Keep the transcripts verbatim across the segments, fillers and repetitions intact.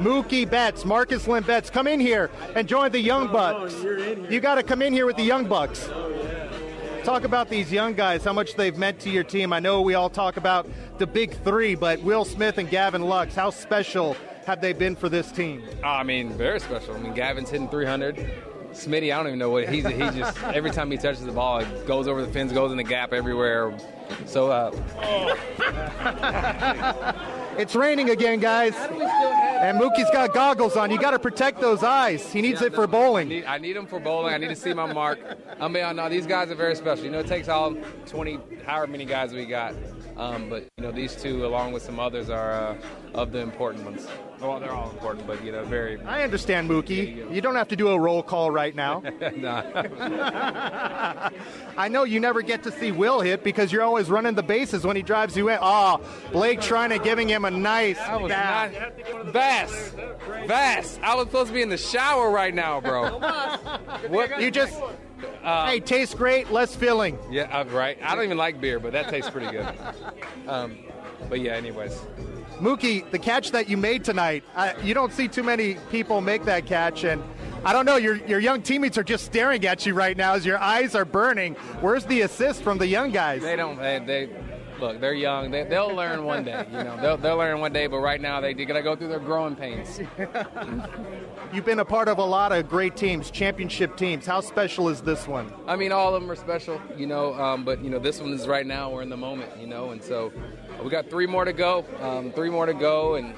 Mookie Betts, Marcus Lynn Betts, come in here and join the Young Bucks. Oh, no, you got to come in here with the Young Bucks. Oh, yeah. Talk about these young guys, how much they've meant to your team. I know we all talk about the big three, but Will Smith and Gavin Lux, how special have they been for this team? Oh, I mean, very special. I mean, Gavin's hitting three hundred. Smitty, I don't even know what he's. He just every time he touches the ball, it goes over the fence, goes in the gap everywhere. So, uh, oh. It's raining again, guys. And Mookie's got goggles on. You got to protect those eyes. He needs yeah, it for bowling. I need, I need him for bowling. I need to see my mark. I mean, no, these guys are very special. You know, it takes all twenty, however many guys we got. Um, but you know, these two, along with some others, are uh, of the important ones. Well, they're all important, but, you know, very... I understand, Mookie. You, you don't have to do a roll call right now. Nah. I know you never get to see Will hit because you're always running the bases when he drives you in. Oh, Blake trying to giving him a nice... That was not... Bass. Bass. I was supposed to be in the shower right now, bro. What? You just... Uh, hey, tastes great, less filling. Yeah, I'm right. I don't even like beer, but that tastes pretty good. Um, but, yeah, anyways... Mookie, the catch that you made tonight, I, you don't see too many people make that catch. And I don't know, your your young teammates are just staring at you right now as your eyes are burning. Where's the assist from the young guys? They don't, they, they look, they're young. They, they'll learn one day, you know. They'll, they'll learn one day, but right now they got to go through their growing pains. You've been a part of a lot of great teams, championship teams. How special is this one? I mean, all of them are special, you know, um, but, you know, this one is right now. We're in the moment, you know, and so... We got three more to go, um, three more to go, and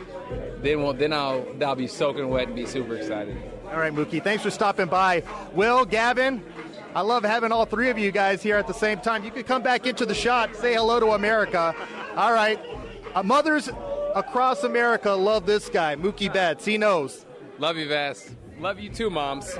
then we'll, then I'll I'll be soaking wet and be super excited. All right, Mookie, thanks for stopping by. Will, Gavin, I love having all three of you guys here at the same time. You can come back into the shot, say hello to America. All right, uh, mothers across America love this guy, Mookie Betts. He knows. Love you, Vass. Love you too, moms.